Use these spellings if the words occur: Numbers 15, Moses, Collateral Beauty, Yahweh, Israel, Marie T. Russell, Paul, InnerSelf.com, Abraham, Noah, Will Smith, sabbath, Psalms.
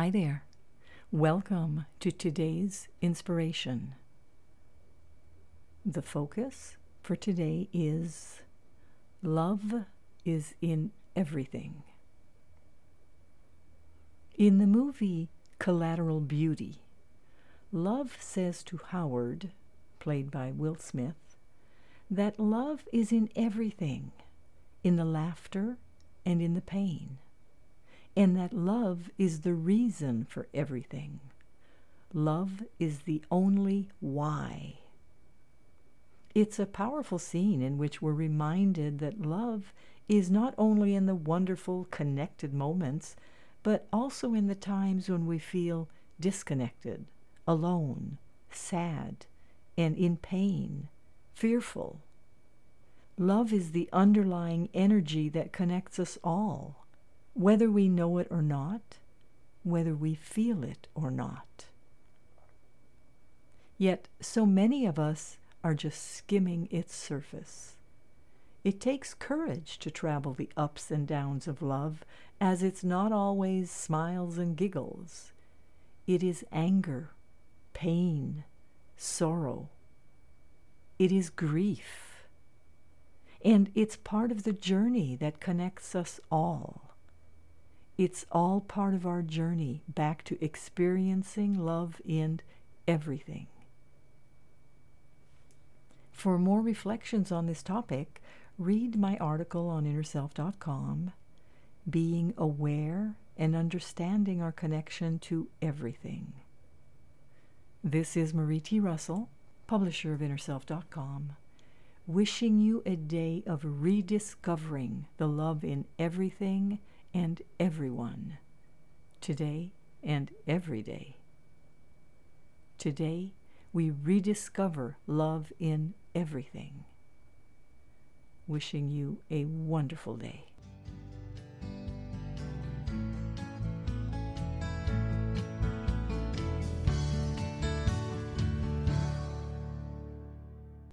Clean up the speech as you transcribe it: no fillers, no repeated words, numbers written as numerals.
Hi there. Welcome to today's inspiration. The focus for today is love is in everything. In the movie Collateral Beauty, love says to Howard, played by Will Smith, that love is in everything, in the laughter and in the pain, and that love is the reason for everything. Love is the only why. It's a powerful scene in which we're reminded that love is not only in the wonderful connected moments, but also in the times when we feel disconnected, alone, sad, and in pain, fearful. Love is the underlying energy that connects us all, whether we know it or not, whether we feel it or not. Yet so many of us are just skimming its surface. It takes courage to travel the ups and downs of love, as it's not always smiles and giggles. It is anger, pain, sorrow. It is grief. And it's part of the journey that connects us all. It's all part of our journey back to experiencing love in everything. For more reflections on this topic, read my article on InnerSelf.com, Being Aware and Understanding Our Connection to Everything. This is Marie T. Russell, publisher of InnerSelf.com, wishing you a day of rediscovering the love in everything and everyone, today and every day. Today, we rediscover love in everything. Wishing you a wonderful day.